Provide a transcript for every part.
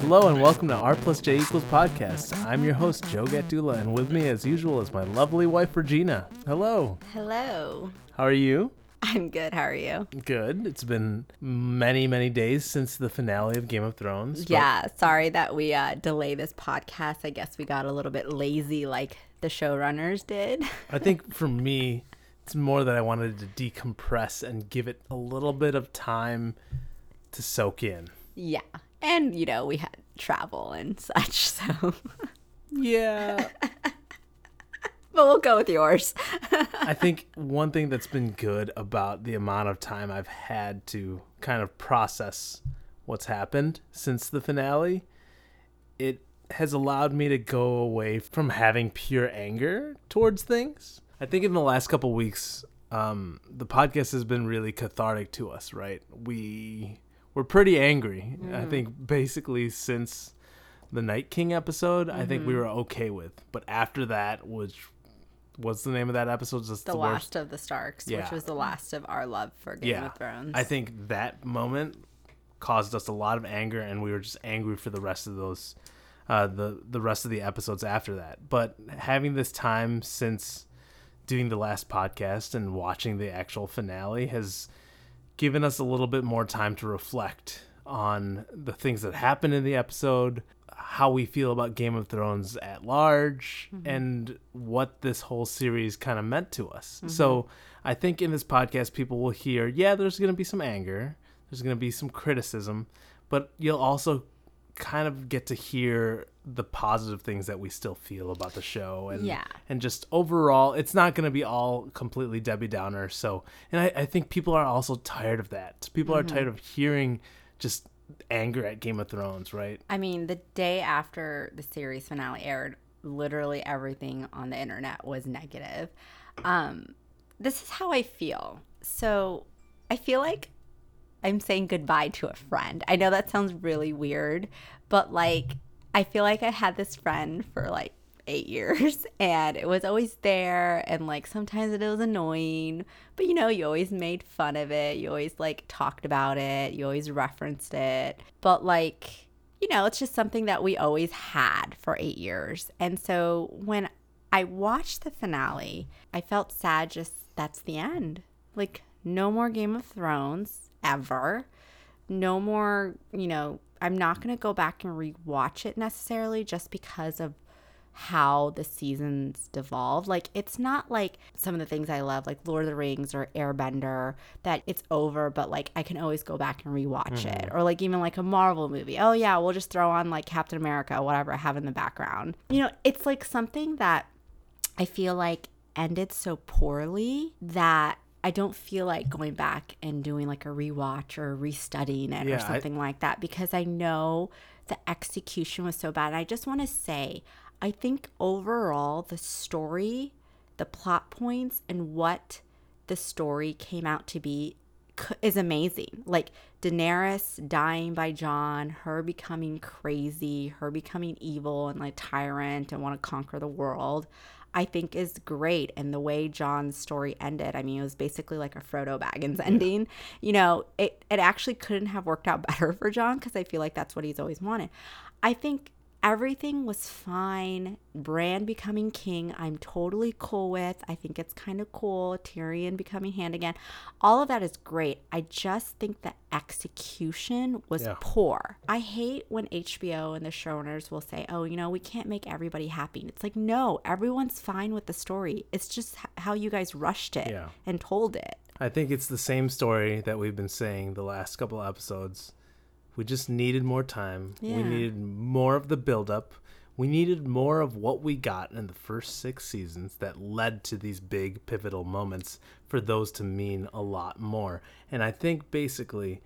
Hello and welcome to R+J= Podcast. I'm your host, Joe Gatula, and with me as usual is my lovely wife, Regina. Hello. Hello. How are you? I'm good. How are you? Good. It's been many, many days since the finale of Game of Thrones. Yeah. Sorry that we delay this podcast. I guess we got a little bit lazy like the showrunners did. I think for me, it's more that I wanted to decompress and give it a little bit of time to soak in. Yeah. And, you know, we had travel and such, so. Yeah. But we'll go with yours. I think one thing that's been good about the amount of time I've had to kind of process what's happened since the finale, it has allowed me to go away from having pure anger towards things. I think in the last couple of weeks, the podcast has been really cathartic to us, right? We're pretty angry. I think basically since the Night King episode, I think we were okay with. But after that, which was the name of that episode? Just the Last of the Starks, yeah. Which was the last of our love for Game of Thrones. I think that moment caused us a lot of anger, and we were just angry for the rest of those, the rest of the episodes after that. But having this time since doing the last podcast and watching the actual finale has given us a little bit more time to reflect on the things that happened in the episode, how we feel about Game of Thrones at large, and what this whole series kind of meant to us. So I think in this podcast, people will hear, there's going to be some anger, there's going to be some criticism, but you'll also kind of get to hear the positive things that we still feel about the show. And and just overall, it's not going to be all completely Debbie Downer. So, and I think people are also tired of that. People are tired of hearing just anger at Game of Thrones, right? I mean, the day after the series finale aired, literally everything on the internet was negative. This is how I feel. So I feel like I'm saying goodbye to a friend. I know that sounds really weird, but like, I feel like I had this friend for like 8 years and it was always there, and like sometimes it was annoying, but you know, you always made fun of it. You always like talked about it. You always referenced it. But like, you know, it's just something that we always had for 8 years. And so when I watched the finale, I felt sad, just that's the end. Like no more Game of Thrones ever. No more, you know, I'm not going to go back and rewatch it necessarily just because of how the seasons devolve. Like, it's not like some of the things I love, like Lord of the Rings or Airbender, that it's over, but like I can always go back and rewatch it. Or like even like a Marvel movie. Oh yeah, we'll just throw on like Captain America, whatever I have in the background. You know, it's like something that I feel like ended so poorly that I don't feel like going back and doing like a rewatch or restudying it or something like that, because I know the execution was so bad. And I just want to say, I think overall the story, the plot points, and what the story came out to be is amazing. Like Daenerys dying by Jon, her becoming crazy, her becoming evil and like tyrant and want to conquer the world, I think is great. And the way Jon's story ended, I mean, it was basically like a Frodo Baggins ending. You know, it actually couldn't have worked out better for Jon, because I feel like that's what he's always wanted. I think everything was fine. Bran becoming king, I'm totally cool with. I think it's kind of cool. Tyrion becoming hand again. All of that is great. I just think the execution was poor. I hate when HBO and the showrunners will say, oh, you know, we can't make everybody happy. And it's like, no, everyone's fine with the story. It's just how you guys rushed it and told it. I think it's the same story that we've been saying the last couple episodes. We just needed more time. Yeah. We needed more of the buildup. We needed more of what we got in the first 6 seasons that led to these big pivotal moments for those to mean a lot more. And I think basically,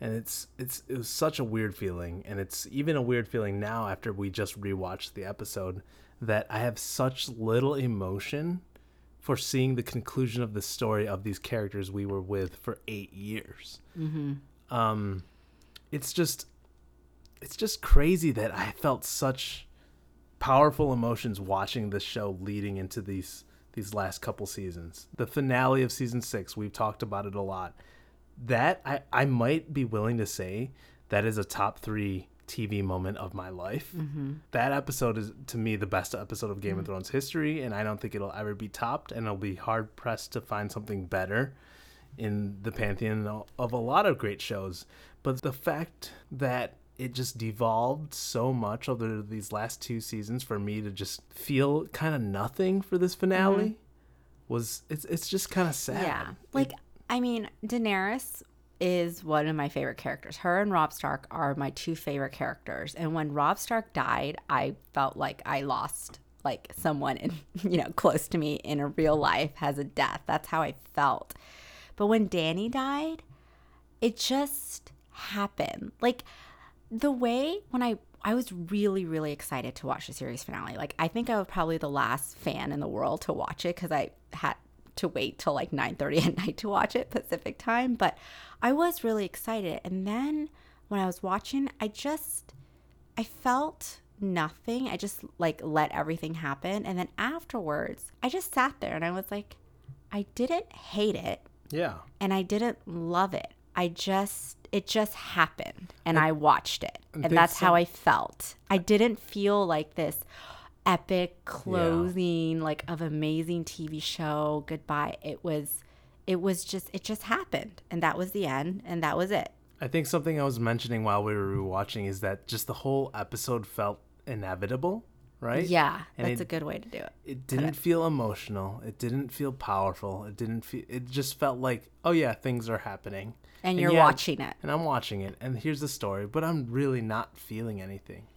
and it was such a weird feeling, and it's even a weird feeling now after we just rewatched the episode, that I have such little emotion for seeing the conclusion of the story of these characters we were with for 8 years. It's just crazy that I felt such powerful emotions watching this show leading into these these last couple seasons. The finale of season 6, we've talked about it a lot. That, I might be willing to say, that is a top 3 TV moment of my life. Mm-hmm. That episode is, to me, the best episode of Game of Thrones history, and I don't think it'll ever be topped, and I'll be hard-pressed to find something better in the pantheon of a lot of great shows. But the fact that it just devolved so much over these last 2 seasons for me to just feel kind of nothing for this finale was, it's just kind of sad. Yeah. Like, I mean, Daenerys is one of my favorite characters. Her and Robb Stark are my 2 favorite characters. And when Robb Stark died, I felt like I lost like someone in, you know, close to me in a real life has a death. That's how I felt. But when Dany died, it just happened. Like, the way when I was really, really excited to watch the series finale. Like, I think I was probably the last fan in the world to watch it because I had to wait till like 9:30 at night to watch it Pacific time. But I was really excited. And then when I was watching, I felt nothing. I just like let everything happen. And then afterwards, I just sat there and I was like, I didn't hate it. Yeah. And I didn't love it. It just happened, and I watched it, and that's how I felt. I didn't feel like this epic closing, like of amazing TV show. Goodbye. It just happened, and that was the end, and that was it. I think something I was mentioning while we were rewatching is that just the whole episode felt inevitable, right? Yeah, and that's a good way to do it. It didn't feel emotional. It didn't feel powerful. It just felt like, oh yeah, things are happening. And you're watching it. And I'm watching it. And here's the story. But I'm really not feeling anything.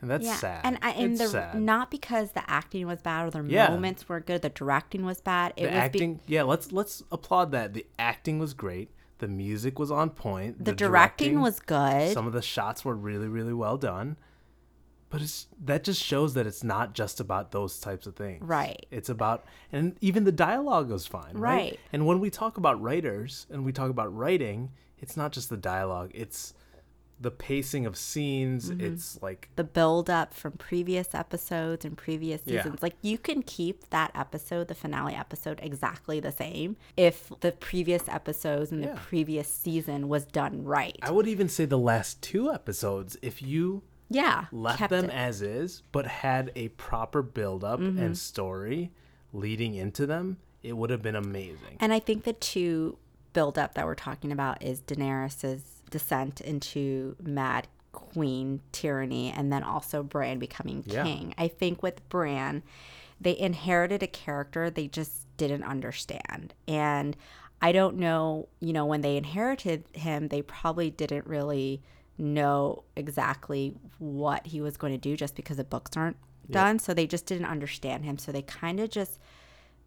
And that's sad. And it's sad. Not because the acting was bad or their moments were good. The directing was bad. Let's applaud that. The acting was great. The music was on point. The directing was good. Some of the shots were really, really well done. But that just shows that it's not just about those types of things. Right. It's about, and even the dialogue was fine. Right. And when we talk about writers and we talk about writing, it's not just the dialogue. It's the pacing of scenes. Mm-hmm. It's like the build up from previous episodes and previous seasons. Yeah. Like, you can keep that episode, the finale episode, exactly the same if the previous episodes and the previous season was done right. I would even say the last 2 episodes, if you... Yeah. Left them as is, but had a proper build-up and story leading into them, it would have been amazing. And I think the 2 build-up that we're talking about is Daenerys' descent into Mad Queen tyranny, and then also Bran becoming king. I think with Bran, they inherited a character they just didn't understand. And I don't know, you know, when they inherited him, they probably didn't really know exactly what he was going to do just because the books aren't done. So they just didn't understand him. So they kind of just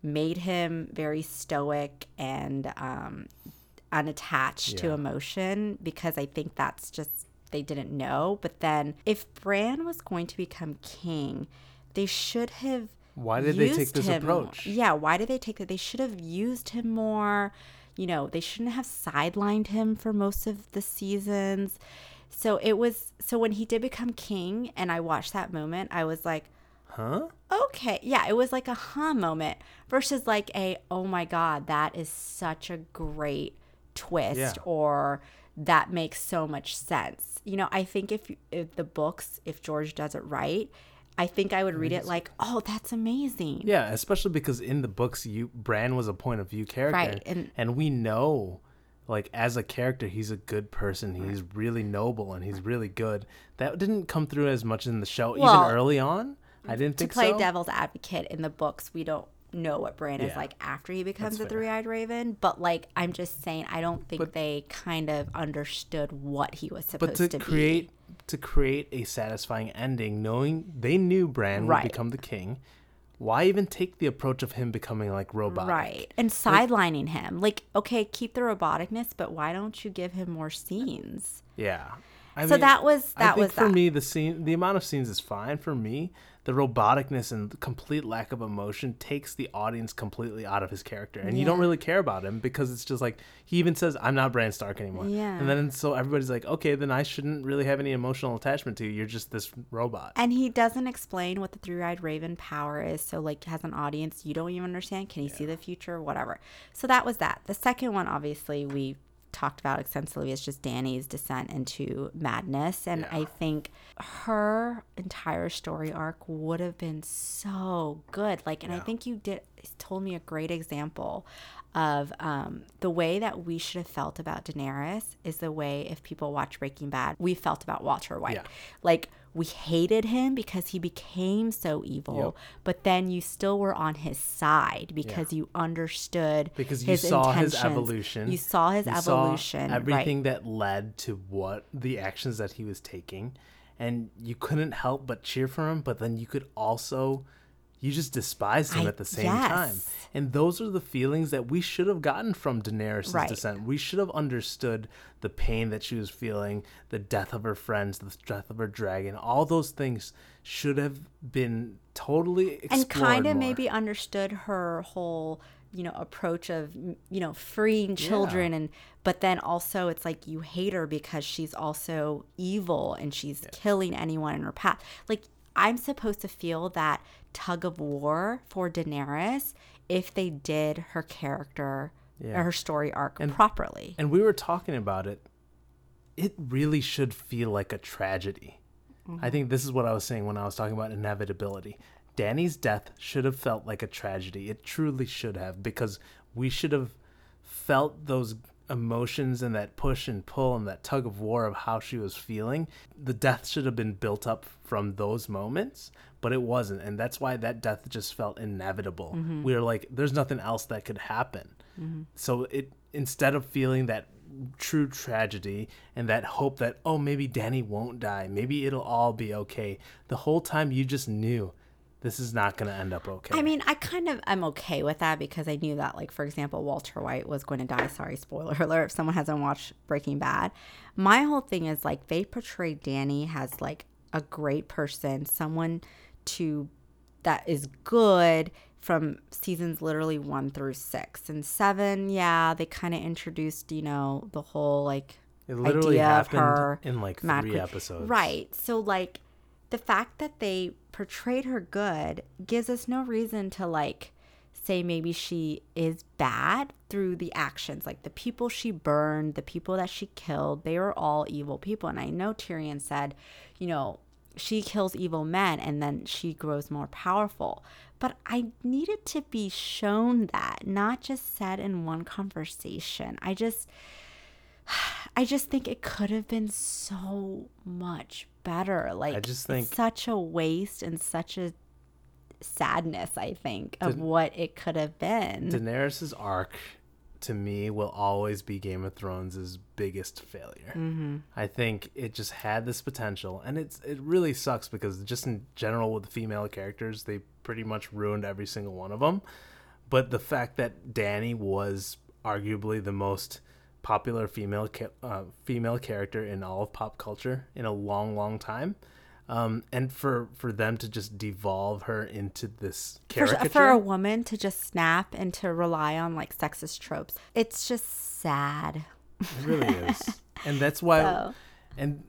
made him very stoic and unattached to emotion, because I think that's just, they didn't know. But then if Bran was going to become king, they should have Why did they take this approach? Yeah, why did they take that? They should have used him more. You know, they shouldn't have sidelined him for most of the seasons. So when he did become king and I watched that moment, I was like, huh? Okay. Yeah, it was like a huh moment versus like a, oh my God, that is such a great twist or that makes so much sense. You know, I think if the books, if George does it right, I think I would read it like, oh, that's amazing. Yeah, especially because in the books, Bran was a point of view character. Right. And we know, like, as a character, he's a good person. He's really noble and he's really good. That didn't come through as much in the show, even early on. I didn't think so. To play devil's advocate, in the books, we don't know what Bran is like after he becomes a three-eyed raven. But, like, I'm just saying, I don't think they kind of understood what he was supposed to be. But to create a satisfying ending, knowing they knew Bran would become the king, why even take the approach of him becoming like robotic? Right. And sidelining him. Like, okay, keep the roboticness, but why don't you give him more scenes? Yeah. I mean, that was, for me, the amount of scenes is fine for me. The roboticness and complete lack of emotion takes the audience completely out of his character, and you don't really care about him because it's just like he even says, "I'm not Bran Stark anymore," and then so everybody's like, "Okay, then I shouldn't really have any emotional attachment to you. You're just this robot." And he doesn't explain what the three-eyed raven power is, so like as an audience, you don't even understand. Can he see the future? Whatever. So that was that. The second one, obviously, we talked about extensively is just Dany's descent into madness, and I think her entire story arc would have been so good, like, and I think you did told me a great example of the way that we should have felt about Daenerys is the way, if people watch Breaking Bad, we felt about Walter White. Like, we hated him because he became so evil, but then you still were on his side because you understood his intentions. Because you saw his evolution. You saw his evolution. Everything that led to what the actions that he was taking, and you couldn't help but cheer for him, but then you could also... You just despise him at the same time. And those are the feelings that we should have gotten from Daenerys' descent. We should have understood the pain that she was feeling, the death of her friends, the death of her dragon. All those things should have been totally explored and kind of maybe understood her whole... approach of, freeing children. And but then also it's like you hate her because she's also evil and she's killing anyone in her path. Like, I'm supposed to feel that tug of war for Daenerys if they did her character or her story arc properly. And we were talking about it. It really should feel like a tragedy. I think this is what I was saying when I was talking about inevitability. Dany's death should have felt like a tragedy. It truly should have, because we should have felt those emotions and that push and pull and that tug of war of how she was feeling. The death should have been built up from those moments, but it wasn't. And that's why that death just felt inevitable. We were like, there's nothing else that could happen. So instead of feeling that true tragedy and that hope that, oh, maybe Dany won't die, maybe it'll all be okay, the whole time you just knew this is not going to end up okay. I mean, I'm okay with that because I knew that, like, for example, Walter White was going to die. Sorry, spoiler alert, if someone hasn't watched Breaking Bad. My whole thing is, like, they portrayed Dany as, like, a great person, someone that is good from seasons literally 1 through 6. And 7, they kind of introduced, the whole, like, it literally idea happened of her in, like, 3 episodes. Right. So, like, the fact that they portrayed her good gives us no reason to, like, say maybe she is bad through the actions. Like, the people she burned, the people that she killed, they were all evil people. And I know Tyrion said, she kills evil men and then she grows more powerful. But I needed to be shown that, not just said in one conversation. I just think it could have been so much better. Like, I just think it's such a waste and such a sadness, I think, of what it could have been. Daenerys' arc, to me, will always be Game of Thrones' biggest failure. I think it just had this potential, and it really sucks because just in general with the female characters, they pretty much ruined every single one of them. But the fact that Dany was arguably the most popular female character in all of pop culture in a long time, and for them to just devolve her into this caricature, for a woman to just snap and to rely on, like, sexist tropes, it's just sad. It really is. And that's why and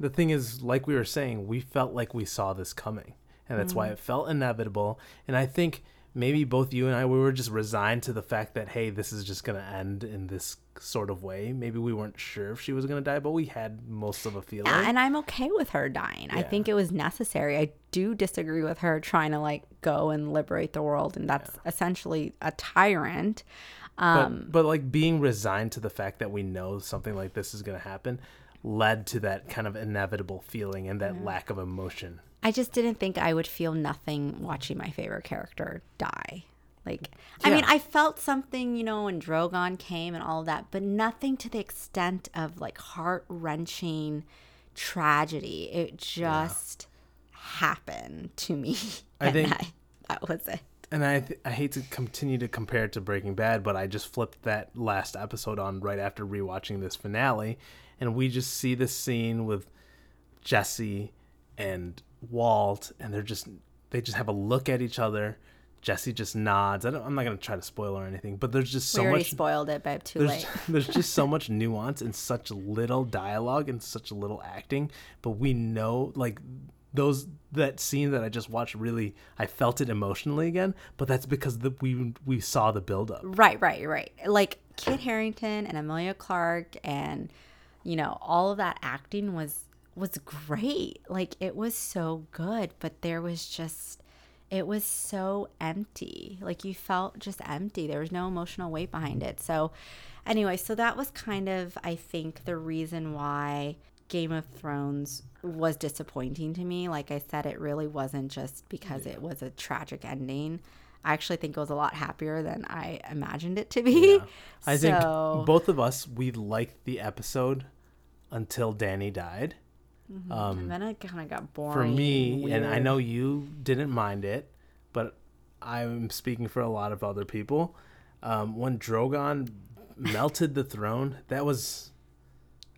the thing is, like we were saying, we felt like we saw this coming, and that's why it felt inevitable. And I think maybe both you and I, we were just resigned to the fact that, hey, this is just going to end in this sort of way. Maybe we weren't sure if she was going to die, but we had most of a feeling. Yeah, and I'm okay with her dying. Yeah. I think it was necessary. I do disagree with her trying to, like, go and liberate the world, and that's essentially a tyrant. But, like, being resigned to the fact that we know something like this is going to happen led to that kind of inevitable feeling and that lack of emotion. I just didn't think I would feel nothing watching my favorite character die. Like, I mean, I felt something, when Drogon came and all of that, but nothing to the extent of, like, heart-wrenching tragedy. It just happened to me. I think that was it. And I hate to continue to compare it to Breaking Bad, but I just flipped that last episode on right after rewatching this finale, and we just see this scene with Jesse and Walt, and they just have a look at each other. Jesse just nods. I'm not going to try to spoil or anything, but there's just so much. We already spoiled it, babe. Too late. There's just so much nuance and such little dialogue and such little acting, but we know, like, that scene that I just watched, really, I felt it emotionally again, but that's because we saw the buildup. Right. Like, Kit Harington and Emilia Clarke and, you know, all of that acting was great. Like, it was so good, but there was just... It was so empty. Like, you felt just empty. There was no emotional weight behind it. So anyway, so that was kind of, I think, the reason why Game of Thrones was disappointing to me. Like I said, it really wasn't just because it was a tragic ending. I actually think it was a lot happier than I imagined it to be. Yeah. I think both of us, we liked the episode until Danny died. Mm-hmm. And then it kind of got boring. For me, and I know you didn't mind it, but I'm speaking for a lot of other people. When Drogon melted the throne, that was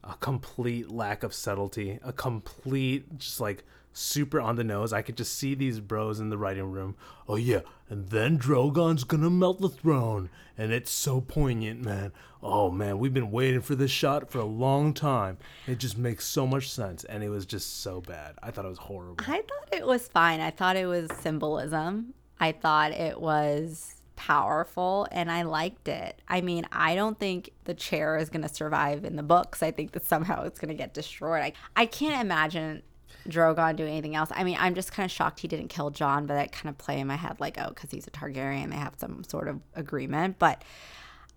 a complete lack of subtlety, a complete just like super on the nose. I could just see these bros in the writing room. Oh, yeah, and then Drogon's gonna melt the throne, and it's so poignant, man. Oh, man, we've been waiting for this shot for a long time. It just makes so much sense, and it was just so bad. I thought it was horrible. I thought it was fine. I thought it was symbolism. I thought it was powerful, and I liked it. I mean, I don't think the chair is gonna survive in the books. I think that somehow it's gonna get destroyed. I can't imagine Drogon doing anything else. I mean, I'm just kind of shocked he didn't kill Jon, but that kind of play in my head, like, oh, because he's a Targaryen, they have some sort of agreement. But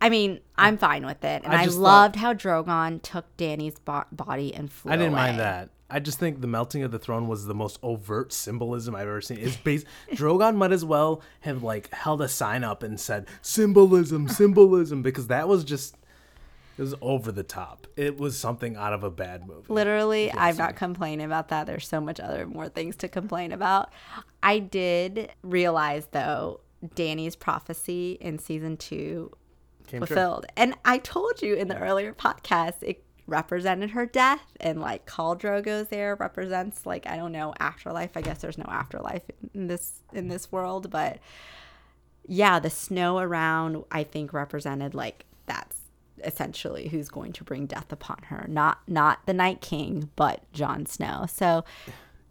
I mean, I'm fine with it, and I loved how Drogon took Dany's body and flew away. I didn't mind that. I just think the melting of the throne was the most overt symbolism I've ever seen. It's based. Drogon might as well have like held a sign up and said symbolism, because that was just. It was over the top. It was something out of a bad movie. Literally, I'm not complaining about that. There's so much other more things to complain about. I did realize, though, Dany's prophecy in season 2 fulfilled. True. And I told you in the earlier podcast, it represented her death. And, like, Khal Drogo's there represents, like, I don't know, afterlife. I guess there's no afterlife in this world. But, yeah, the snow around, I think, represented, like, that's essentially who's going to bring death upon her, not the Night King, but Jon Snow. So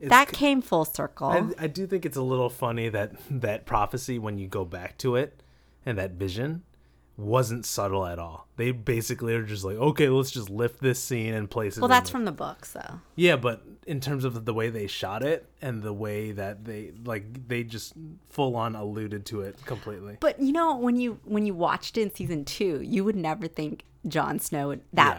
that came full circle. I do think it's a little funny that prophecy, when you go back to it, and that vision wasn't subtle at all. They basically are just like, okay, let's just lift this scene and place it. Well, that's from the books, though. Yeah, but in terms of the way they shot it and the way that they just full on alluded to it completely. But you know, when you watched it in season 2, you would never think Jon Snow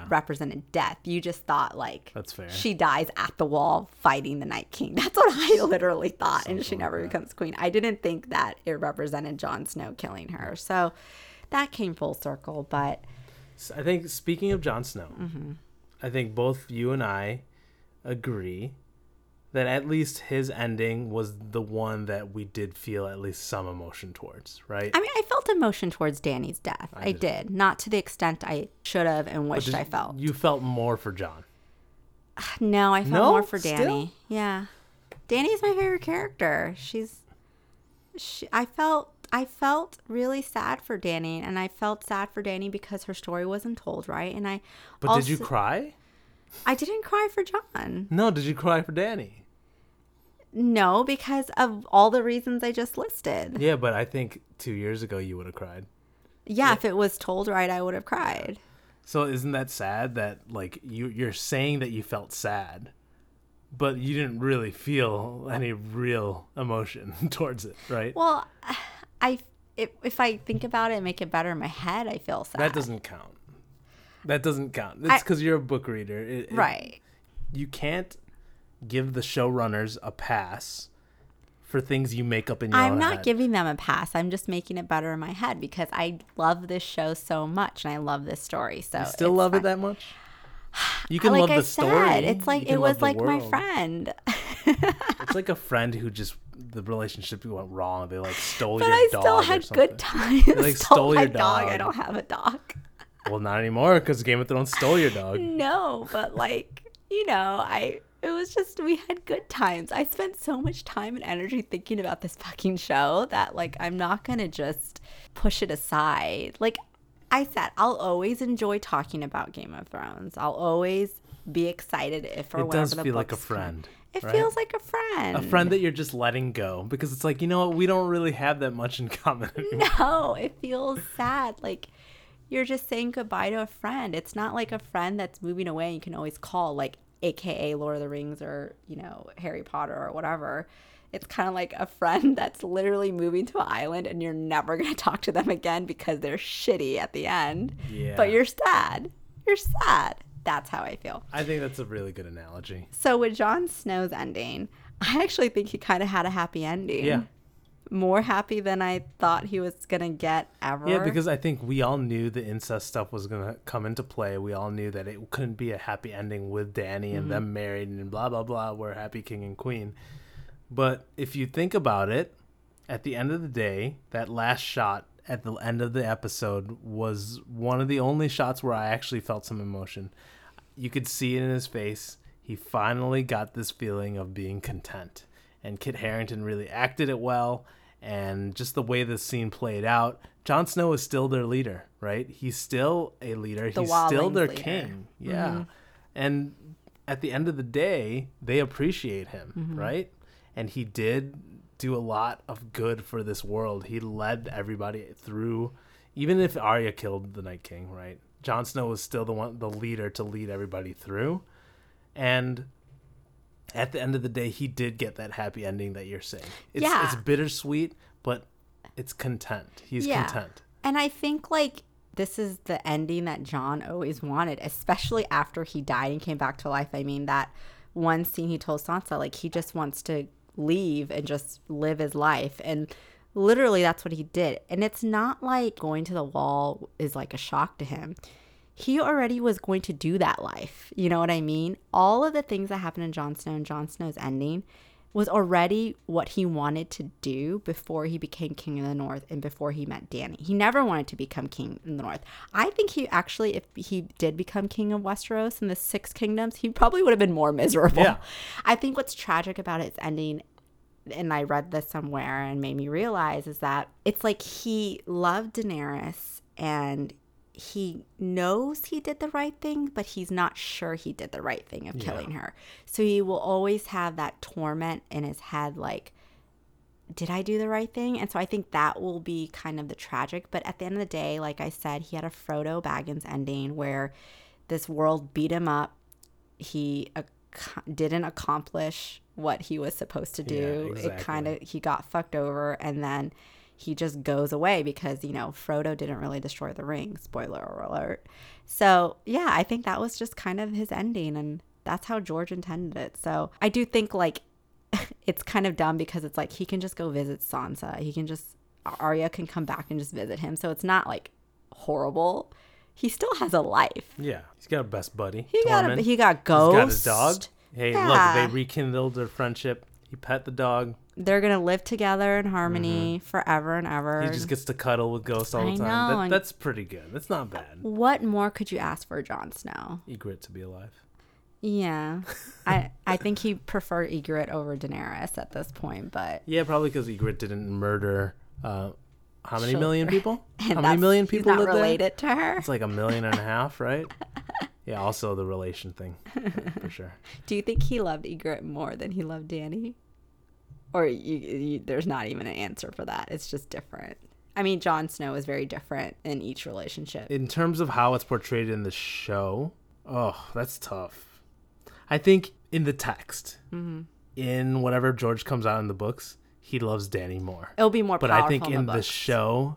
represented death. You just thought, like, that's fair. She dies at the wall fighting the Night King. That's what I literally thought, and she never becomes queen. I didn't think that it represented Jon Snow killing her. So. That came full circle, but... I think, speaking of Jon Snow, mm-hmm. I think both you and I agree that at least his ending was the one that we did feel at least some emotion towards, right? I mean, I felt emotion towards Dany's death. I did. Not to the extent I should have and wished I felt. You felt more for Jon. No, I felt more for Dany. Still? Yeah. Dany's my favorite character. I felt really sad for Dany, and I felt sad for Dany because her story wasn't told, right? And But did you cry? I didn't cry for Jon. No, did you cry for Dany? No, because of all the reasons I just listed. Yeah, but I think 2 years ago you would have cried. Yeah, if it was told right, I would have cried. So isn't that sad that, like, you're saying that you felt sad, but you didn't really feel any real emotion towards it, right? Well... If I think about it and make it better in my head, I feel sad. That doesn't count. It's because you're a book reader. Right. You can't give the showrunners a pass for things you make up in your own head. I'm not giving them a pass. I'm just making it better in my head because I love this show so much, and I love this story. So you still love it that much? You can love the story. It's like it was like my friend. It's like a friend who just the relationship went wrong. They like stole your dog. But I still had good times. They like stole your dog. I don't have a dog. Well, not anymore because Game of Thrones stole your dog. No, but like, you know, it was just, we had good times. I spent so much time and energy thinking about this fucking show that like I'm not going to just push it aside. Like I said, I'll always enjoy talking about Game of Thrones. I'll always be excited if or whenever the book's come. It does feel like a friend. It feels like a friend. A friend that you're just letting go because it's like, you know what, we don't really have that much in common anymore. No, it feels sad. Like you're just saying goodbye to a friend. It's not like a friend that's moving away and you can always call, like AKA Lord of the Rings or, you know, Harry Potter or whatever. It's kind of like a friend that's literally moving to an island and you're never going to talk to them again because they're shitty at the end. Yeah. But you're sad. You're sad. That's how I feel. I think that's a really good analogy. So with Jon Snow's ending, I actually think he kind of had a happy ending. Yeah. More happy than I thought he was going to get ever. Yeah, because I think we all knew the incest stuff was going to come into play. We all knew that it couldn't be a happy ending with Dany and them married and blah, blah, blah. We're happy king and queen. But if you think about it, at the end of the day, that last shot at the end of the episode was one of the only shots where I actually felt some emotion. You could see it in his face. He finally got this feeling of being content. And Kit Harington really acted it well. And just the way the scene played out, Jon Snow is still their leader, right? He's still a leader. He's still their king. Yeah. Mm-hmm. And at the end of the day, they appreciate him, right? And he did do a lot of good for this world. He led everybody through, even if Arya killed the Night King, right? Jon Snow was still the leader to lead everybody through. And at the end of the day, he did get that happy ending that you're saying. It's bittersweet, but it's content. He's content. And I think like this is the ending that Jon always wanted, especially after he died and came back to life. I mean, that one scene he told Sansa, like he just wants to leave and just live his life. And literally, that's what he did. And it's not like going to the wall is like a shock to him. He already was going to do that life. You know what I mean? All of the things that happened in Jon Snow and Jon Snow's ending was already what he wanted to do before he became king of the North and before he met Dany. He never wanted to become king in the North. I think he actually, if he did become king of Westeros and the Six Kingdoms, he probably would have been more miserable. Yeah. I think what's tragic about its ending, and I read this somewhere and made me realize, is that it's like he loved Daenerys and he knows he did the right thing, but he's not sure he did the right thing of killing her. So he will always have that torment in his head, like, did I do the right thing? And so I think that will be kind of the tragic. But at the end of the day, like I said, he had a Frodo Baggins ending where this world beat him up. He didn't accomplish what he was supposed to do. Yeah, exactly. He got fucked over, and then he just goes away because, you know, Frodo didn't really destroy the ring. Spoiler alert. So, yeah, I think that was just kind of his ending, and that's how George intended it. So I do think, like, it's kind of dumb because it's like he can just go visit Sansa. Arya can come back and just visit him. So it's not, like, horrible. He still has a life. Yeah. He's got a best buddy. He got Ghost. He's got his dog. Hey, look, they rekindled their friendship. He pet the dog. They're going to live together in harmony forever and ever. He just gets to cuddle with Ghost all the time. That's pretty good. That's not bad. What more could you ask for Jon Snow? Ygritte to be alive. Yeah. I think he preferred Ygritte over Daenerys at this point, but... Yeah, probably because Ygritte didn't murder... how many million people? How many million people live there? He's not related to her. It's like 1.5 million, right? Yeah, also the relation thing, for sure. Do you think he loved Ygritte more than he loved Dany? Or there's not even an answer for that. It's just different. I mean, Jon Snow is very different in each relationship. In terms of how it's portrayed in the show, oh, that's tough. I think in the text, in whatever George comes out in the books, he loves Dany more. It'll be more powerful. But I think in the show,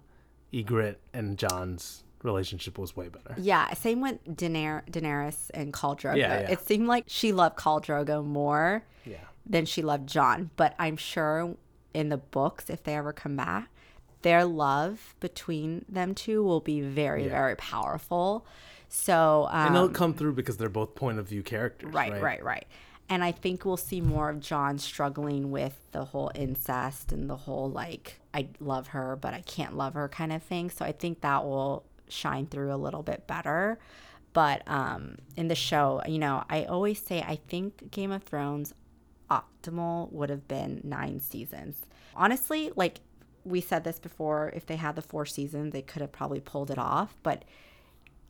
Ygritte and Jon's relationship was way better. Yeah, same with Daenerys and Khal Drogo. Yeah. It seemed like she loved Khal Drogo more than she loved Jon. But I'm sure in the books, if they ever come back, their love between them two will be very, very powerful. So and they'll come through because they're both point of view characters. Right. And I think we'll see more of Jon struggling with the whole incest and the whole, like, I love her, but I can't love her kind of thing. So I think that will shine through a little bit better. But in the show, you know, I always say I think Game of Thrones optimal would have been 9 seasons. Honestly, like we said this before, if they had the 4 seasons, they could have probably pulled it off. But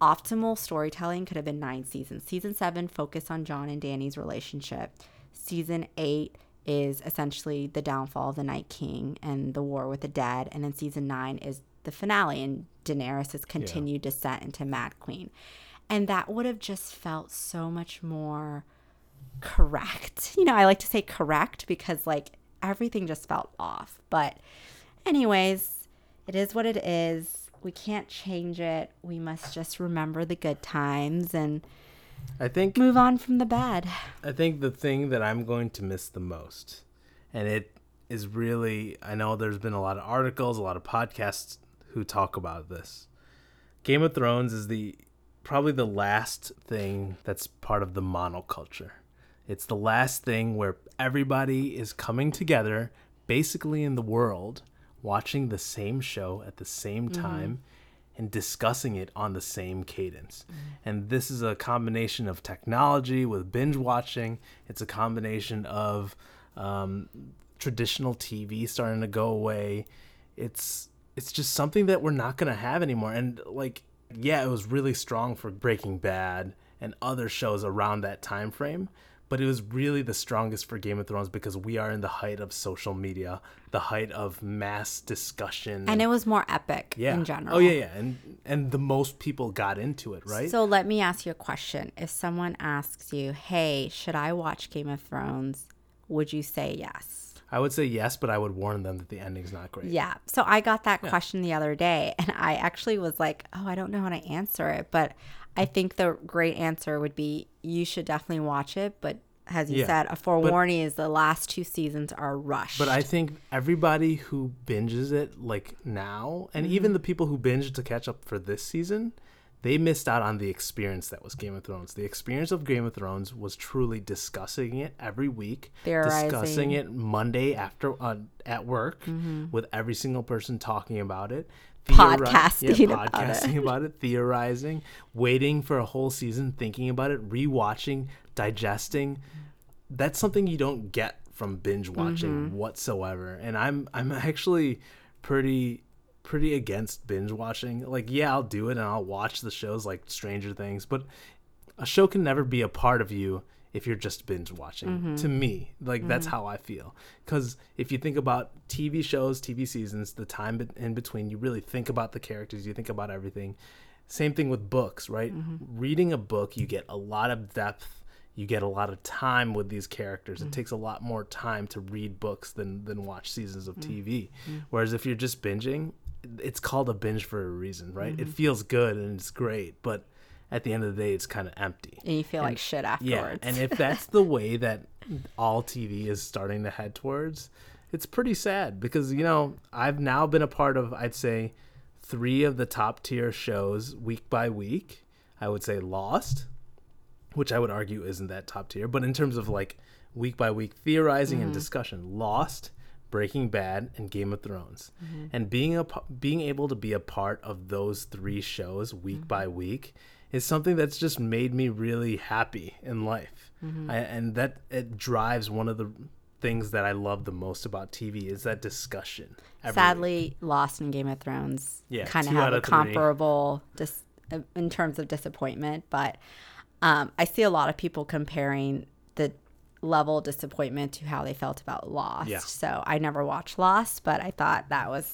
optimal storytelling could have been 9 seasons. Season 7 focused on Jon and Dany's relationship. Season 8 is essentially the downfall of the Night King and the war with the dead. And then season 9 is the finale and Daenerys' continued descent into Mad Queen. And that would have just felt so much more correct. You know, I like to say correct because, like, everything just felt off. But anyways, it is what it is. We can't change it. We must just remember the good times and I think move on from the bad. I think the thing that I'm going to miss the most, and it is really, I know there's been a lot of articles, a lot of podcasts who talk about this. Game of Thrones is probably the last thing that's part of the monoculture. It's the last thing where everybody is coming together, basically in the world, watching the same show at the same time and discussing it on the same cadence. And this is a combination of technology with binge watching. It's a combination of traditional TV starting to go away. It's just something that we're not going to have anymore. And like, yeah, it was really strong for Breaking Bad and other shows around that time frame. But it was really the strongest for Game of Thrones because we are in the height of social media, the height of mass discussion. And it was more epic in general. Oh, yeah. And the most people got into it, right? So let me ask you a question. If someone asks you, hey, should I watch Game of Thrones, would you say yes? I would say yes, but I would warn them that the ending's not great. Yeah. So I got that question the other day, and I actually was like, oh, I don't know how to answer it, but I think the great answer would be you should definitely watch it. But as you said, a forewarning is the last 2 seasons are rushed. But I think everybody who binges it like now, and even the people who binge to catch up for this season, they missed out on the experience that was Game of Thrones. The experience of Game of Thrones was truly discussing it every week, discussing it Monday after at work with every single person talking about it. Podcasting about it, theorizing, waiting for a whole season, thinking about it, rewatching, digesting. That's something you don't get from binge watching whatsoever. And I'm actually pretty against binge watching. Like, yeah, I'll do it and I'll watch the shows like Stranger Things, but a show can never be a part of you if you're just binge watching. To me, like, that's how I feel. Because if you think about TV shows, TV seasons, the time in between, you really think about the characters, you think about everything. Same thing with books, right? Reading a book, you get a lot of depth. You get a lot of time with these characters. It takes a lot more time to read books than watch seasons of TV. Whereas if you're just binging, it's called a binge for a reason, right? It feels good and it's great, but at the end of the day, it's kind of empty. And you feel like shit afterwards. Yeah, and if that's the way that all TV is starting to head towards, it's pretty sad because, you know, I've now been a part of, I'd say, 3 of the top tier shows week by week. I would say Lost, which I would argue isn't that top tier. But in terms of like week by week theorizing and discussion, Lost, Breaking Bad, and Game of Thrones. And being able to be a part of those 3 shows week by week is something that's just made me really happy in life. And that it drives one of the things that I love the most about TV is that discussion. Sadly, Lost and Game of Thrones kind of have a comparable in terms of disappointment. But I see a lot of people comparing the level of disappointment to how they felt about Lost. So I never watched Lost, but I thought that was,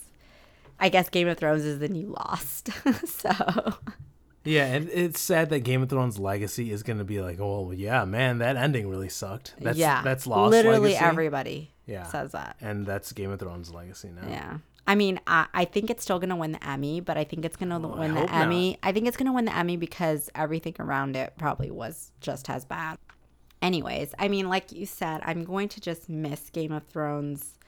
I guess Game of Thrones is the new Lost. Yeah, and it's sad that Game of Thrones' legacy is going to be like, oh, yeah, man, that ending really sucked. That's Lost literally legacy. Everybody says that. And that's Game of Thrones' legacy now. Yeah. I mean, I think it's still going to win the Emmy, but I think it's going to win the Emmy. Not. I think it's going to win the Emmy because everything around it probably was just as bad. Anyways, I mean, like you said, I'm going to just miss Game of Thrones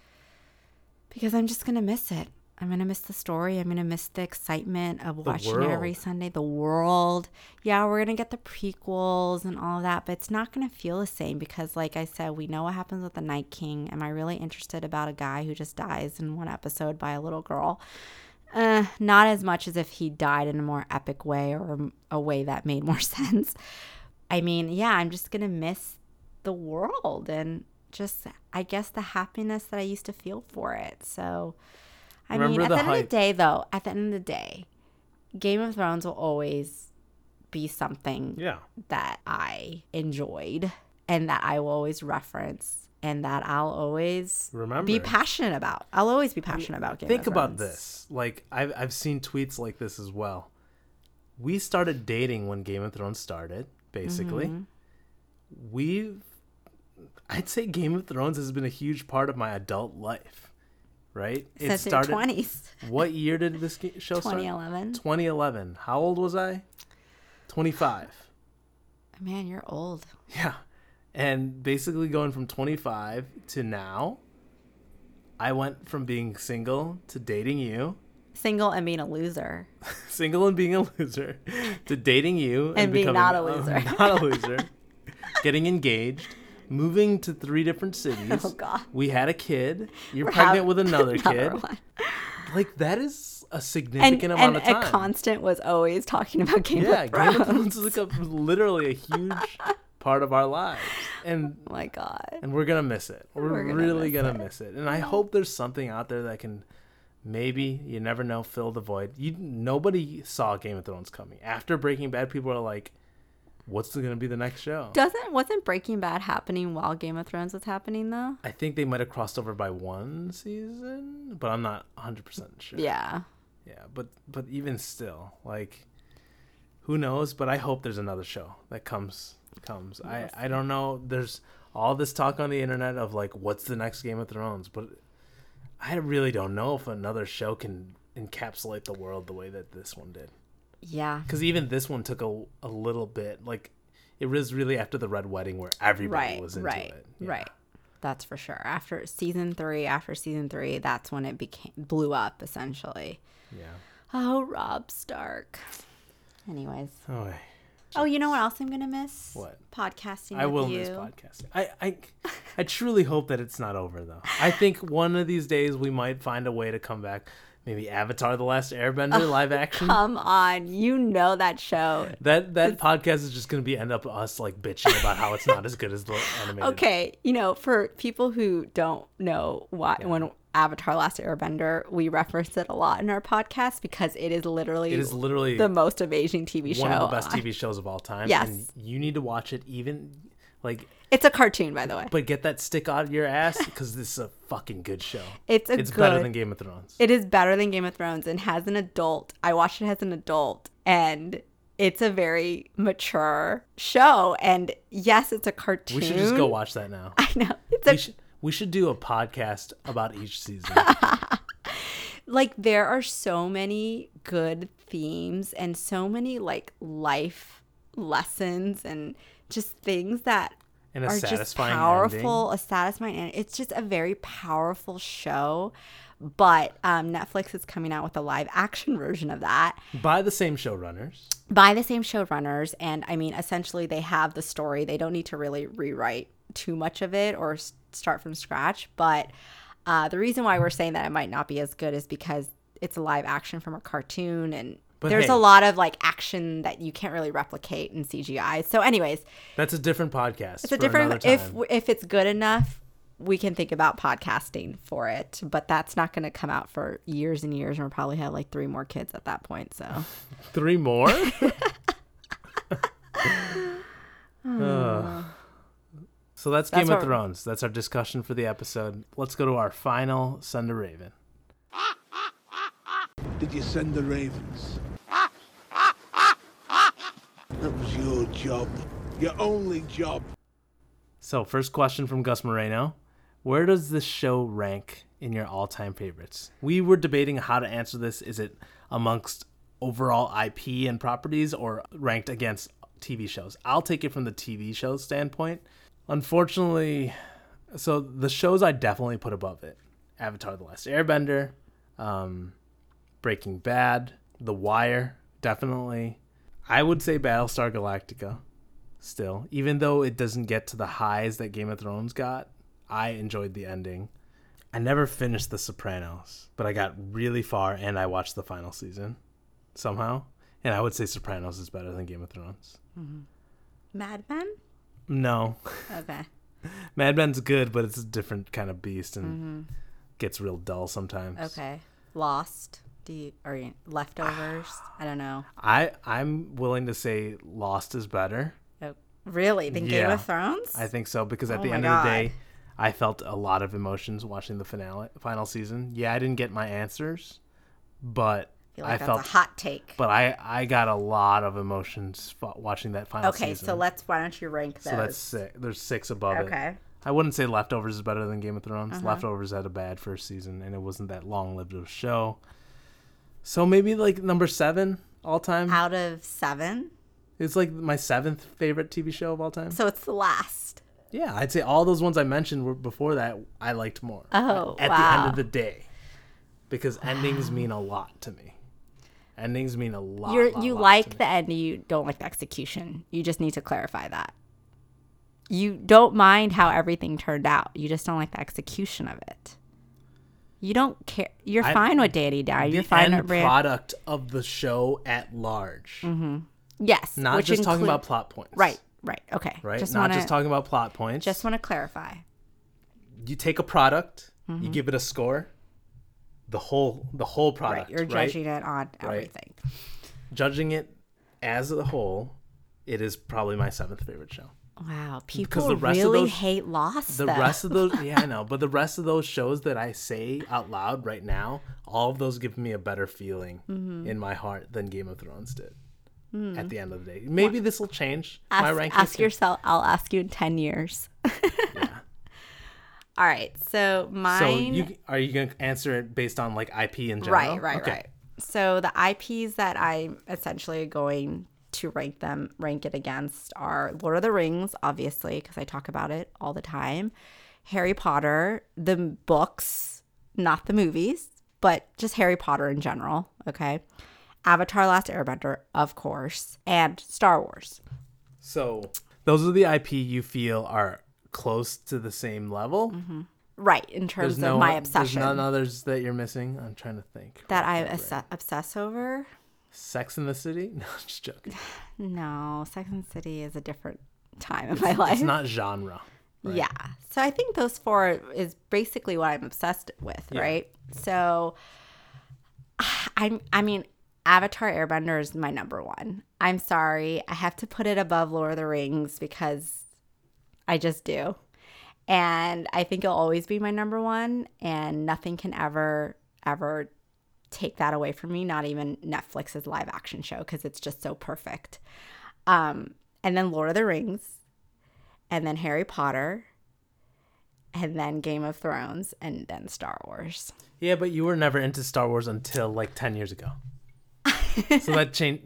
because I'm just going to miss it. I'm going to miss the story. I'm going to miss the excitement of watching it every Sunday. The world. Yeah, we're going to get the prequels and all that, but it's not going to feel the same because, like I said, we know what happens with the Night King. Am I really interested about a guy who just dies in one episode by a little girl? Not as much as if he died in a more epic way or a way that made more sense. I mean, yeah, I'm just going to miss the world and just, I guess, the happiness that I used to feel for it. So... At the end of the day, Game of Thrones will always be something that I enjoyed and that I will always reference and that I'll always be passionate about. I'll always be passionate about Game of Thrones. Think about this. Like, I've seen tweets like this as well. We started dating when Game of Thrones started, basically. Mm-hmm. I'd say Game of Thrones has been a huge part of my adult life. Right? It started in the 20s. What year did this show start? 2011. 2011. How old was I? 25. Man, you're old. Yeah. And basically going from 25 to now, I went from being single to dating you. Single and being a loser. Single and being a loser to dating you. and being not a loser. Not a loser. Getting engaged. Moving to 3 different cities. Oh, God. We had a kid. We're pregnant with another kid. One. Like, that is a significant amount of time. And a constant was always talking about Game of Thrones. Yeah, Game of Thrones is literally a huge part of our lives. And, oh, my God. And we're going to miss it. We're really going to miss it. And I hope there's something out there that can maybe, you never know, fill the void. Nobody saw Game of Thrones coming. After Breaking Bad, people are like, what's going to be the next show? Wasn't Breaking Bad happening while Game of Thrones was happening, though? I think they might have crossed over by 1 season, but I'm not 100% sure. Yeah. Yeah, but even still, like, who knows? But I hope there's another show that comes. Yes. I don't know. There's all this talk on the internet of, like, what's the next Game of Thrones? But I really don't know if another show can encapsulate the world the way that this one did. Yeah. Because even this one took a little bit. Like, it was really after the Red Wedding where everybody was into it. Yeah. Right. That's for sure. After season three, that's when it blew up, essentially. Yeah. Oh, Robb Stark. Anyways. Oh, you know what else I'm going to miss? What? Podcasting with you. I will miss podcasting. I truly hope that it's not over, though. I think one of these days we might find a way to come back. Maybe Avatar: The Last Airbender live action. Come on, you know that show. That podcast is just going to be end up us like bitching about how it's not as good as the animated. Okay, you know, for people who don't know when Avatar: Last Airbender, we reference it a lot in our podcast because it is literally the most amazing TV show. One of the best TV shows of all time. Yes, and you need to watch it. Even like. It's a cartoon, by the way. But get that stick out of your ass because this is a fucking good show. It's better than Game of Thrones. It is better than Game of Thrones and has an adult. I watched it as an adult and it's a very mature show. And yes, it's a cartoon. We should just go watch that now. I know. We should do a podcast about each season. Like, there are so many good themes and so many like life lessons and just things that are just powerful, a satisfying ending. It's just a very powerful show, but Netflix is coming out with a live action version of that. By the same showrunners. And I mean, essentially they have the story. They don't need to really rewrite too much of it or start from scratch. But the reason why we're saying that it might not be as good is because it's a live action from a cartoon and There's a lot of like action that you can't really replicate in CGI. So anyways, that's a different podcast. It's a different, if it's good enough, we can think about podcasting for it, but that's not going to come out for years and years. And we'll probably have like 3 more kids at that point. So 3 more? So that's Game of Thrones. That's our discussion for the episode. Let's go to our final Send a Raven. Did you send the ravens? That was your job. Your only job. So, first question from Gus Moreno. Where does this show rank in your all-time favorites? We were debating how to answer this. Is it amongst overall IP and properties or ranked against TV shows? I'll take it from the TV show standpoint. Unfortunately, so the shows I definitely put above it. Avatar: The Last Airbender. Breaking Bad, The Wire, definitely. I would say Battlestar Galactica still. Even though it doesn't get to the highs that Game of Thrones got, I enjoyed the ending. I never finished The Sopranos, but I got really far and I watched the final season somehow. And I would say Sopranos is better than Game of Thrones. Mm-hmm. Mad Men? No. Okay. Mad Men's good, but it's a different kind of beast and gets real dull sometimes. Okay. Lost. Or Leftovers. I don't know. I'm willing to say Lost is better. Oh, really? Than Game of Thrones? I think so, because at the end of the day, I felt a lot of emotions watching the final season. Yeah, I didn't get my answers, but I felt that's a hot take. But I got a lot of emotions watching that final season. Okay, so why don't you rank those? So that's six. There's six above it. Okay. I wouldn't say Leftovers is better than Game of Thrones. Leftovers had a bad first season, and it wasn't that long-lived of a show. So maybe like number 7 all time. Out of 7? It's like my 7th favorite TV show of all time. So it's the last. Yeah, I'd say all those ones I mentioned were before that I liked more. Oh, at the end of the day. Because endings mean a lot to me. Endings mean a lot. You like the end, you don't like the execution. You just need to clarify that. You don't mind how everything turned out. You just don't like the execution of it. You don't care. You're fine with Danny dying. You're fine with Brand. The product of the show at large. Mm-hmm. Yes. Not just talking about plot points. Right. Okay. Right? Just talking about plot points. Just want to clarify. You take a product. Mm-hmm. You give it a score. The whole product. Right. You're judging it on everything. Judging it as a whole, it is probably my 7th favorite show. Wow, people really hate Lost. The rest of those, yeah, I know, but the rest of those shows that I say out loud right now, all of those give me a better feeling in my heart than Game of Thrones did. Mm. At the end of the day, maybe this will change my ranking. Ask yourself. I'll ask you in 10 years. Yeah. All right. So mine. So are you going to answer it based on like IP in general? Right. So the IPs that I'm essentially going to rank it against are Lord of the Rings, obviously, because I talk about it all the time, Harry Potter, the books, not the movies, but just Harry Potter in general, okay? Avatar: Last Airbender, of course, and Star Wars. So those are the IP you feel are close to the same level? Mm-hmm. Right, in terms of my obsession. There's none others that you're missing? I'm trying to think. That I obsess over? Sex in the City? No, I'm just joking. No, Sex in the City is a different time in my life. It's not genre. Right? Yeah. So I think those four is basically what I'm obsessed with, right? So I mean, Avatar Airbender is my number one. I'm sorry. I have to put it above Lord of the Rings because I just do. And I think it'll always be my number one, and nothing can ever take that away from me, not even Netflix's live action show, because it's just so perfect. And then Lord of the Rings, and then Harry Potter, and then Game of Thrones, and then Star Wars. Yeah, but you were never into Star Wars until like 10 years ago. So that changed.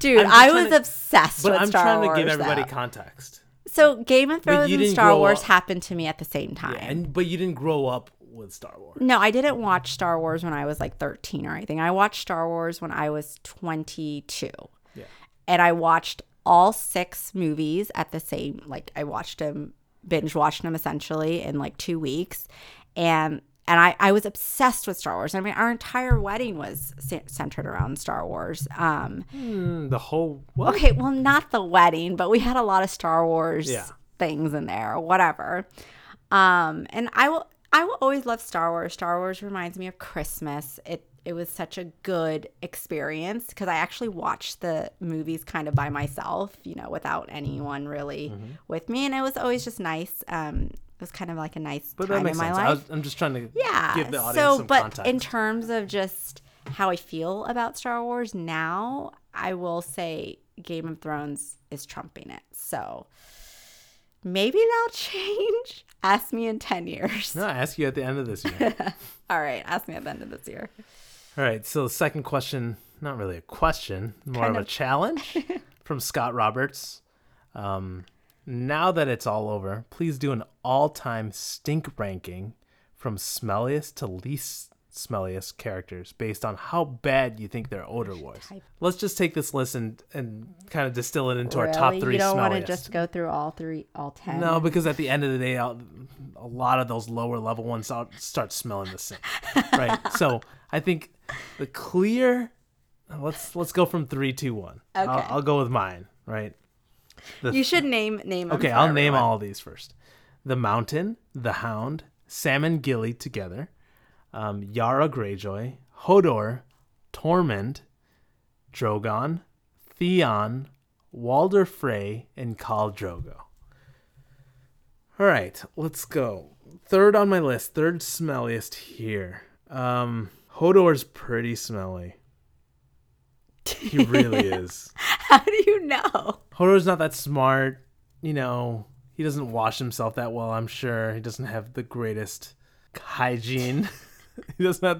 Dude, I was obsessed with Star Wars. But I'm trying to give everybody context. So Game of Thrones and Star Wars happened to me at the same time. Yeah, but you didn't grow up with Star Wars. No, I didn't watch Star Wars when I was like 13 or anything. I watched Star Wars when I was 22. Yeah. And I watched all 6 movies at the same, like I watched them, binge watched them essentially in like 2 weeks. And I was obsessed with Star Wars. I mean, our entire wedding was centered around Star Wars. The whole what? Okay, well, not the wedding, but we had a lot of Star Wars things in there or whatever. And I will always love Star Wars. Star Wars reminds me of Christmas. It was such a good experience because I actually watched the movies kind of by myself, without anyone really with me. And it was always just nice. It was kind of like a nice time in my life. I'm just trying to give the audience some context. But in terms of just how I feel about Star Wars now, I will say Game of Thrones is trumping it. So maybe that'll change. Ask me in 10 years. No, I ask you at the end of this year. All right. Ask me at the end of this year. All right. So the second question, not really a question, more kind of a challenge from Scott Roberts. Now that it's all over, please do an all-time stink ranking from smelliest to least smelliest characters based on how bad you think their odor was. Let's just take this list and kind of distill it into our top three smelliest. You don't want to just go through all 10? No, because at the end of the day, a lot of those lower level ones start smelling the same, right? So I think the clear... Let's go from 3, 2, 1. Okay. I'll go with mine, right? You should name them. Okay, I'll name all of these first. The Mountain, The Hound, Sam and Gilly together, Yara Greyjoy, Hodor, Tormund, Drogon, Theon, Walder Frey, and Khal Drogo. All right, let's go. Third on my list, third smelliest here. Hodor's pretty smelly. He really is. How do you know? Hodor's not that smart. You know, he doesn't wash himself that well, I'm sure. He doesn't have the greatest hygiene. This goes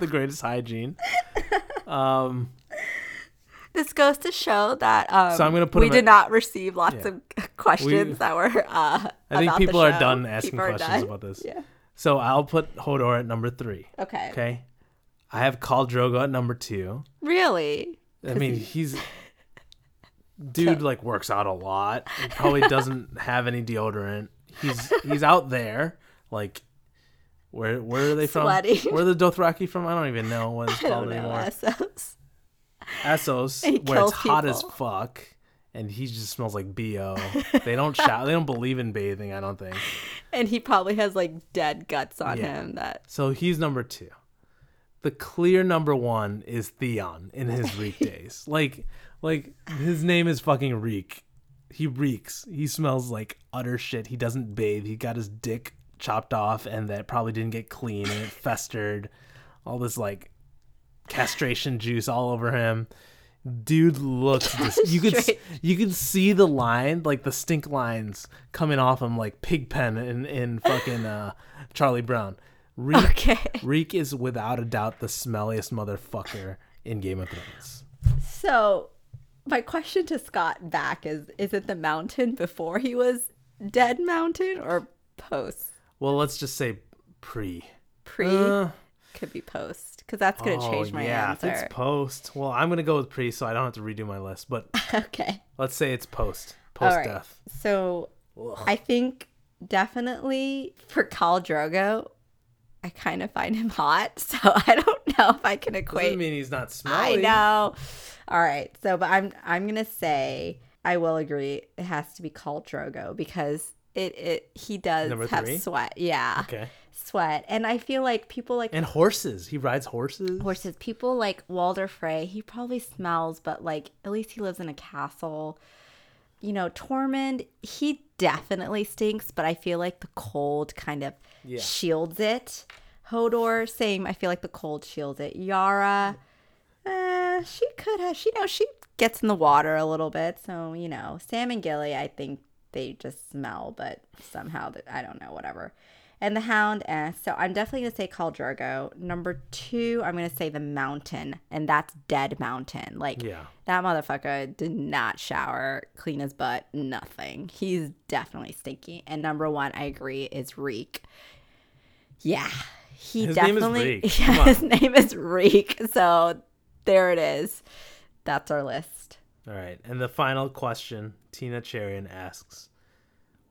to show that so we did not receive lots of questions about the show. I think people are done asking questions about this. Yeah. So I'll put Hodor at number 3. Okay. I have Khal Drogo at number 2. Really? I mean, he works out a lot. He probably doesn't have any deodorant. He's out there. Like, where are they from? Where are the Dothraki from? I don't even know what it's called anymore. Essos, where it's hot as fuck, and he just smells like BO. They don't shower. They don't believe in bathing, I don't think. And he probably has like dead guts on him. So he's number 2. The clear number 1 is Theon in his Reek days. Like his name is fucking Reek. He reeks. He smells like utter shit. He doesn't bathe. He got his dick chopped off, and that probably didn't get clean, and it festered. All this like castration juice all over him. Dude looks. You could see the line, like the stink lines coming off him, like Pigpen in fucking Charlie Brown. Reek is without a doubt the smelliest motherfucker in Game of Thrones. So my question to Scott back is it the Mountain before he was Dead Mountain or post? Well, let's just say pre. Could be post, because that's going to change my answer. If it's post. Well, I'm going to go with pre so I don't have to redo my list. But okay, let's say it's post-death. Right. So I think definitely for Khal Drogo, I kind of find him hot, so I don't know if I can equate. Doesn't mean he's not smelly. I know. All right, so but I'm gonna say I will agree. It has to be Khal Drogo because he does have sweat. Yeah. Okay. Sweat, and I feel like people like and horses. He rides horses. People like Walder Frey. He probably smells, but like at least he lives in a castle. You know, Tormund, he definitely stinks, but I feel like the cold kind of shields it. Hodor, same. I feel like the cold shields it. Yara, she could have. She gets in the water a little bit. So, you know, Sam and Gilly, I think they just smell, but somehow, I don't know, whatever. And the Hound, so I'm definitely going to say Khal Drogo. Number 2, I'm going to say the Mountain, and that's Dead Mountain. Like, that motherfucker did not shower, clean his butt, nothing. He's definitely stinky. And number 1, I agree, is Reek. Yeah. His name is Reek. So there it is. That's our list. All right. And the final question, Tina Cherian asks,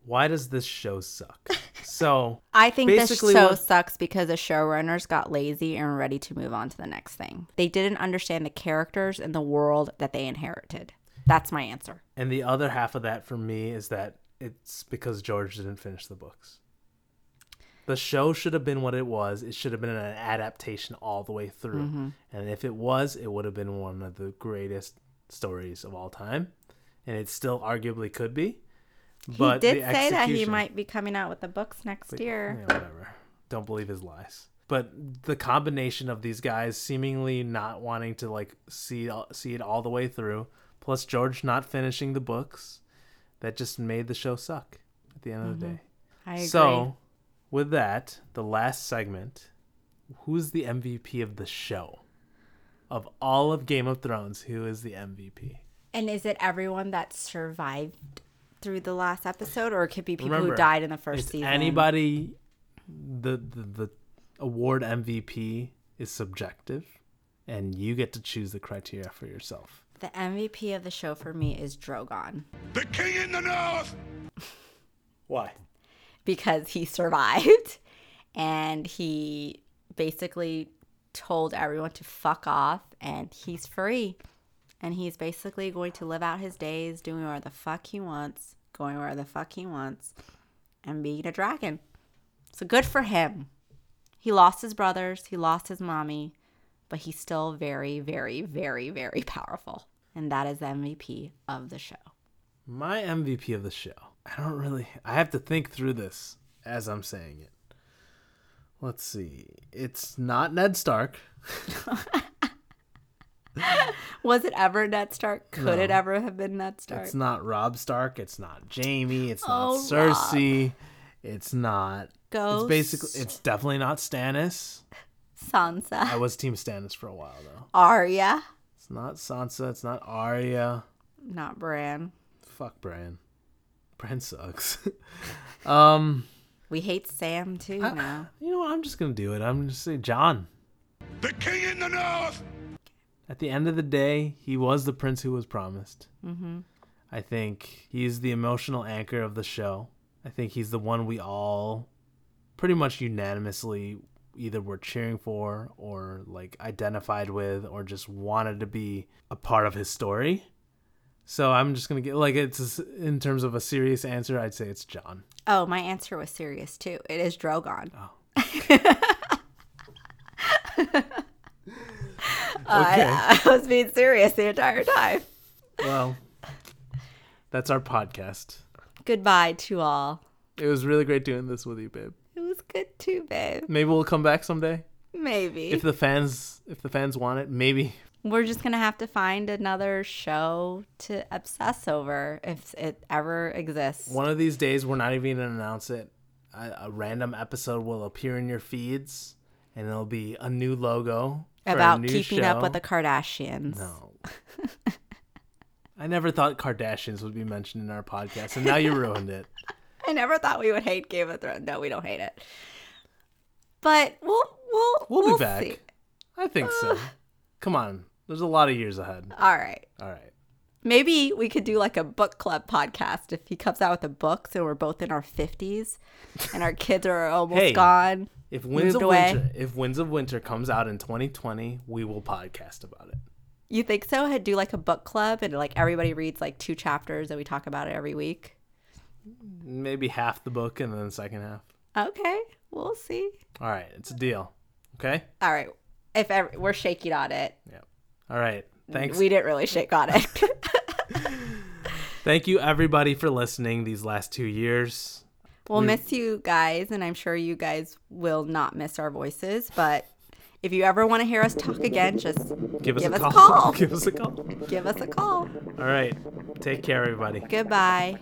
why does this show suck? So I think this show sucks because the showrunners got lazy and were ready to move on to the next thing. They didn't understand the characters and the world that they inherited. That's my answer. And the other half of that for me is that it's because George didn't finish the books. The show should have been what it was. It should have been an adaptation all the way through. Mm-hmm. And if it was, it would have been one of the greatest stories of all time. And it still arguably could be. But he did say that he might be coming out with the books next year. Yeah, whatever. Don't believe his lies. But the combination of these guys seemingly not wanting to like see it all the way through, plus George not finishing the books, that just made the show suck at the end of the day. I agree. So with that, the last segment, who's the MVP of the show? Of all of Game of Thrones, who is the MVP? And is it everyone that survived through the last episode, or it could be people who died in the first season. Anybody, the award MVP is subjective, and you get to choose the criteria for yourself. The MVP of the show for me is Drogon. The king in the north! Why? Because he survived, and he basically told everyone to fuck off, and he's free. And he's basically going to live out his days doing whatever the fuck he wants, going wherever the fuck he wants, and being a dragon. So good for him. He lost his brothers, he lost his mommy, but he's still very, very, very, very powerful. And that is the MVP of the show. My MVP of the show. I have to think through this as I'm saying it. Let's see. It's not Ned Stark. Was it ever Ned Stark? No. It ever have been Ned Stark? It's not Robb Stark. It's not Jaime. It's not Cersei. Rob. It's not Ghost. It's definitely not Stannis. Sansa. I was Team Stannis for a while though. Arya. It's not Sansa. It's not Arya. Not Bran. Fuck Bran. Bran sucks. We hate Sam too now. You know what? I'm just gonna do it. I'm just gonna say Jon. The king in the north. At the end of the day, he was the prince who was promised. Mm-hmm. I think he's the emotional anchor of the show. I think he's the one we all pretty much unanimously either were cheering for or like identified with or just wanted to be a part of his story. So I'm just going to get in terms of a serious answer, I'd say it's Jon. Oh, my answer was serious too. It is Drogon. Oh. Okay. I was being serious the entire time. Well, that's our podcast. Goodbye to all. It was really great doing this with you, babe. It was good too, babe. Maybe we'll come back someday. Maybe. If the fans want it, maybe. We're just going to have to find another show to obsess over if it ever exists. One of these days, we're not even going to announce it. A random episode will appear in your feeds, and it'll be a new logo. About keeping up with the Kardashians. No. I never thought Kardashians would be mentioned in our podcast, and now you ruined it. I never thought we would hate Game of Thrones. No, we don't hate it. But we'll be back. See. I think so. Come on. There's a lot of years ahead. All right. Maybe we could do like a book club podcast if he comes out with a book, so we're both in our 50s and our kids are almost gone. If Winds of Winter comes out in 2020, we will podcast about it. You think so? I'd do like a book club and like everybody reads like 2 chapters and we talk about it every week. Maybe half the book and then the second half. Okay, we'll see. All right, it's a deal. Okay. All right, we're shaking on it. Yeah. All right. Thanks. We didn't really shake on it. Thank you everybody for listening these last 2 years. We'll miss you guys, and I'm sure you guys will not miss our voices, but if you ever want to hear us talk again, just give us a call. Give us a call. All right. Take care, everybody. Goodbye.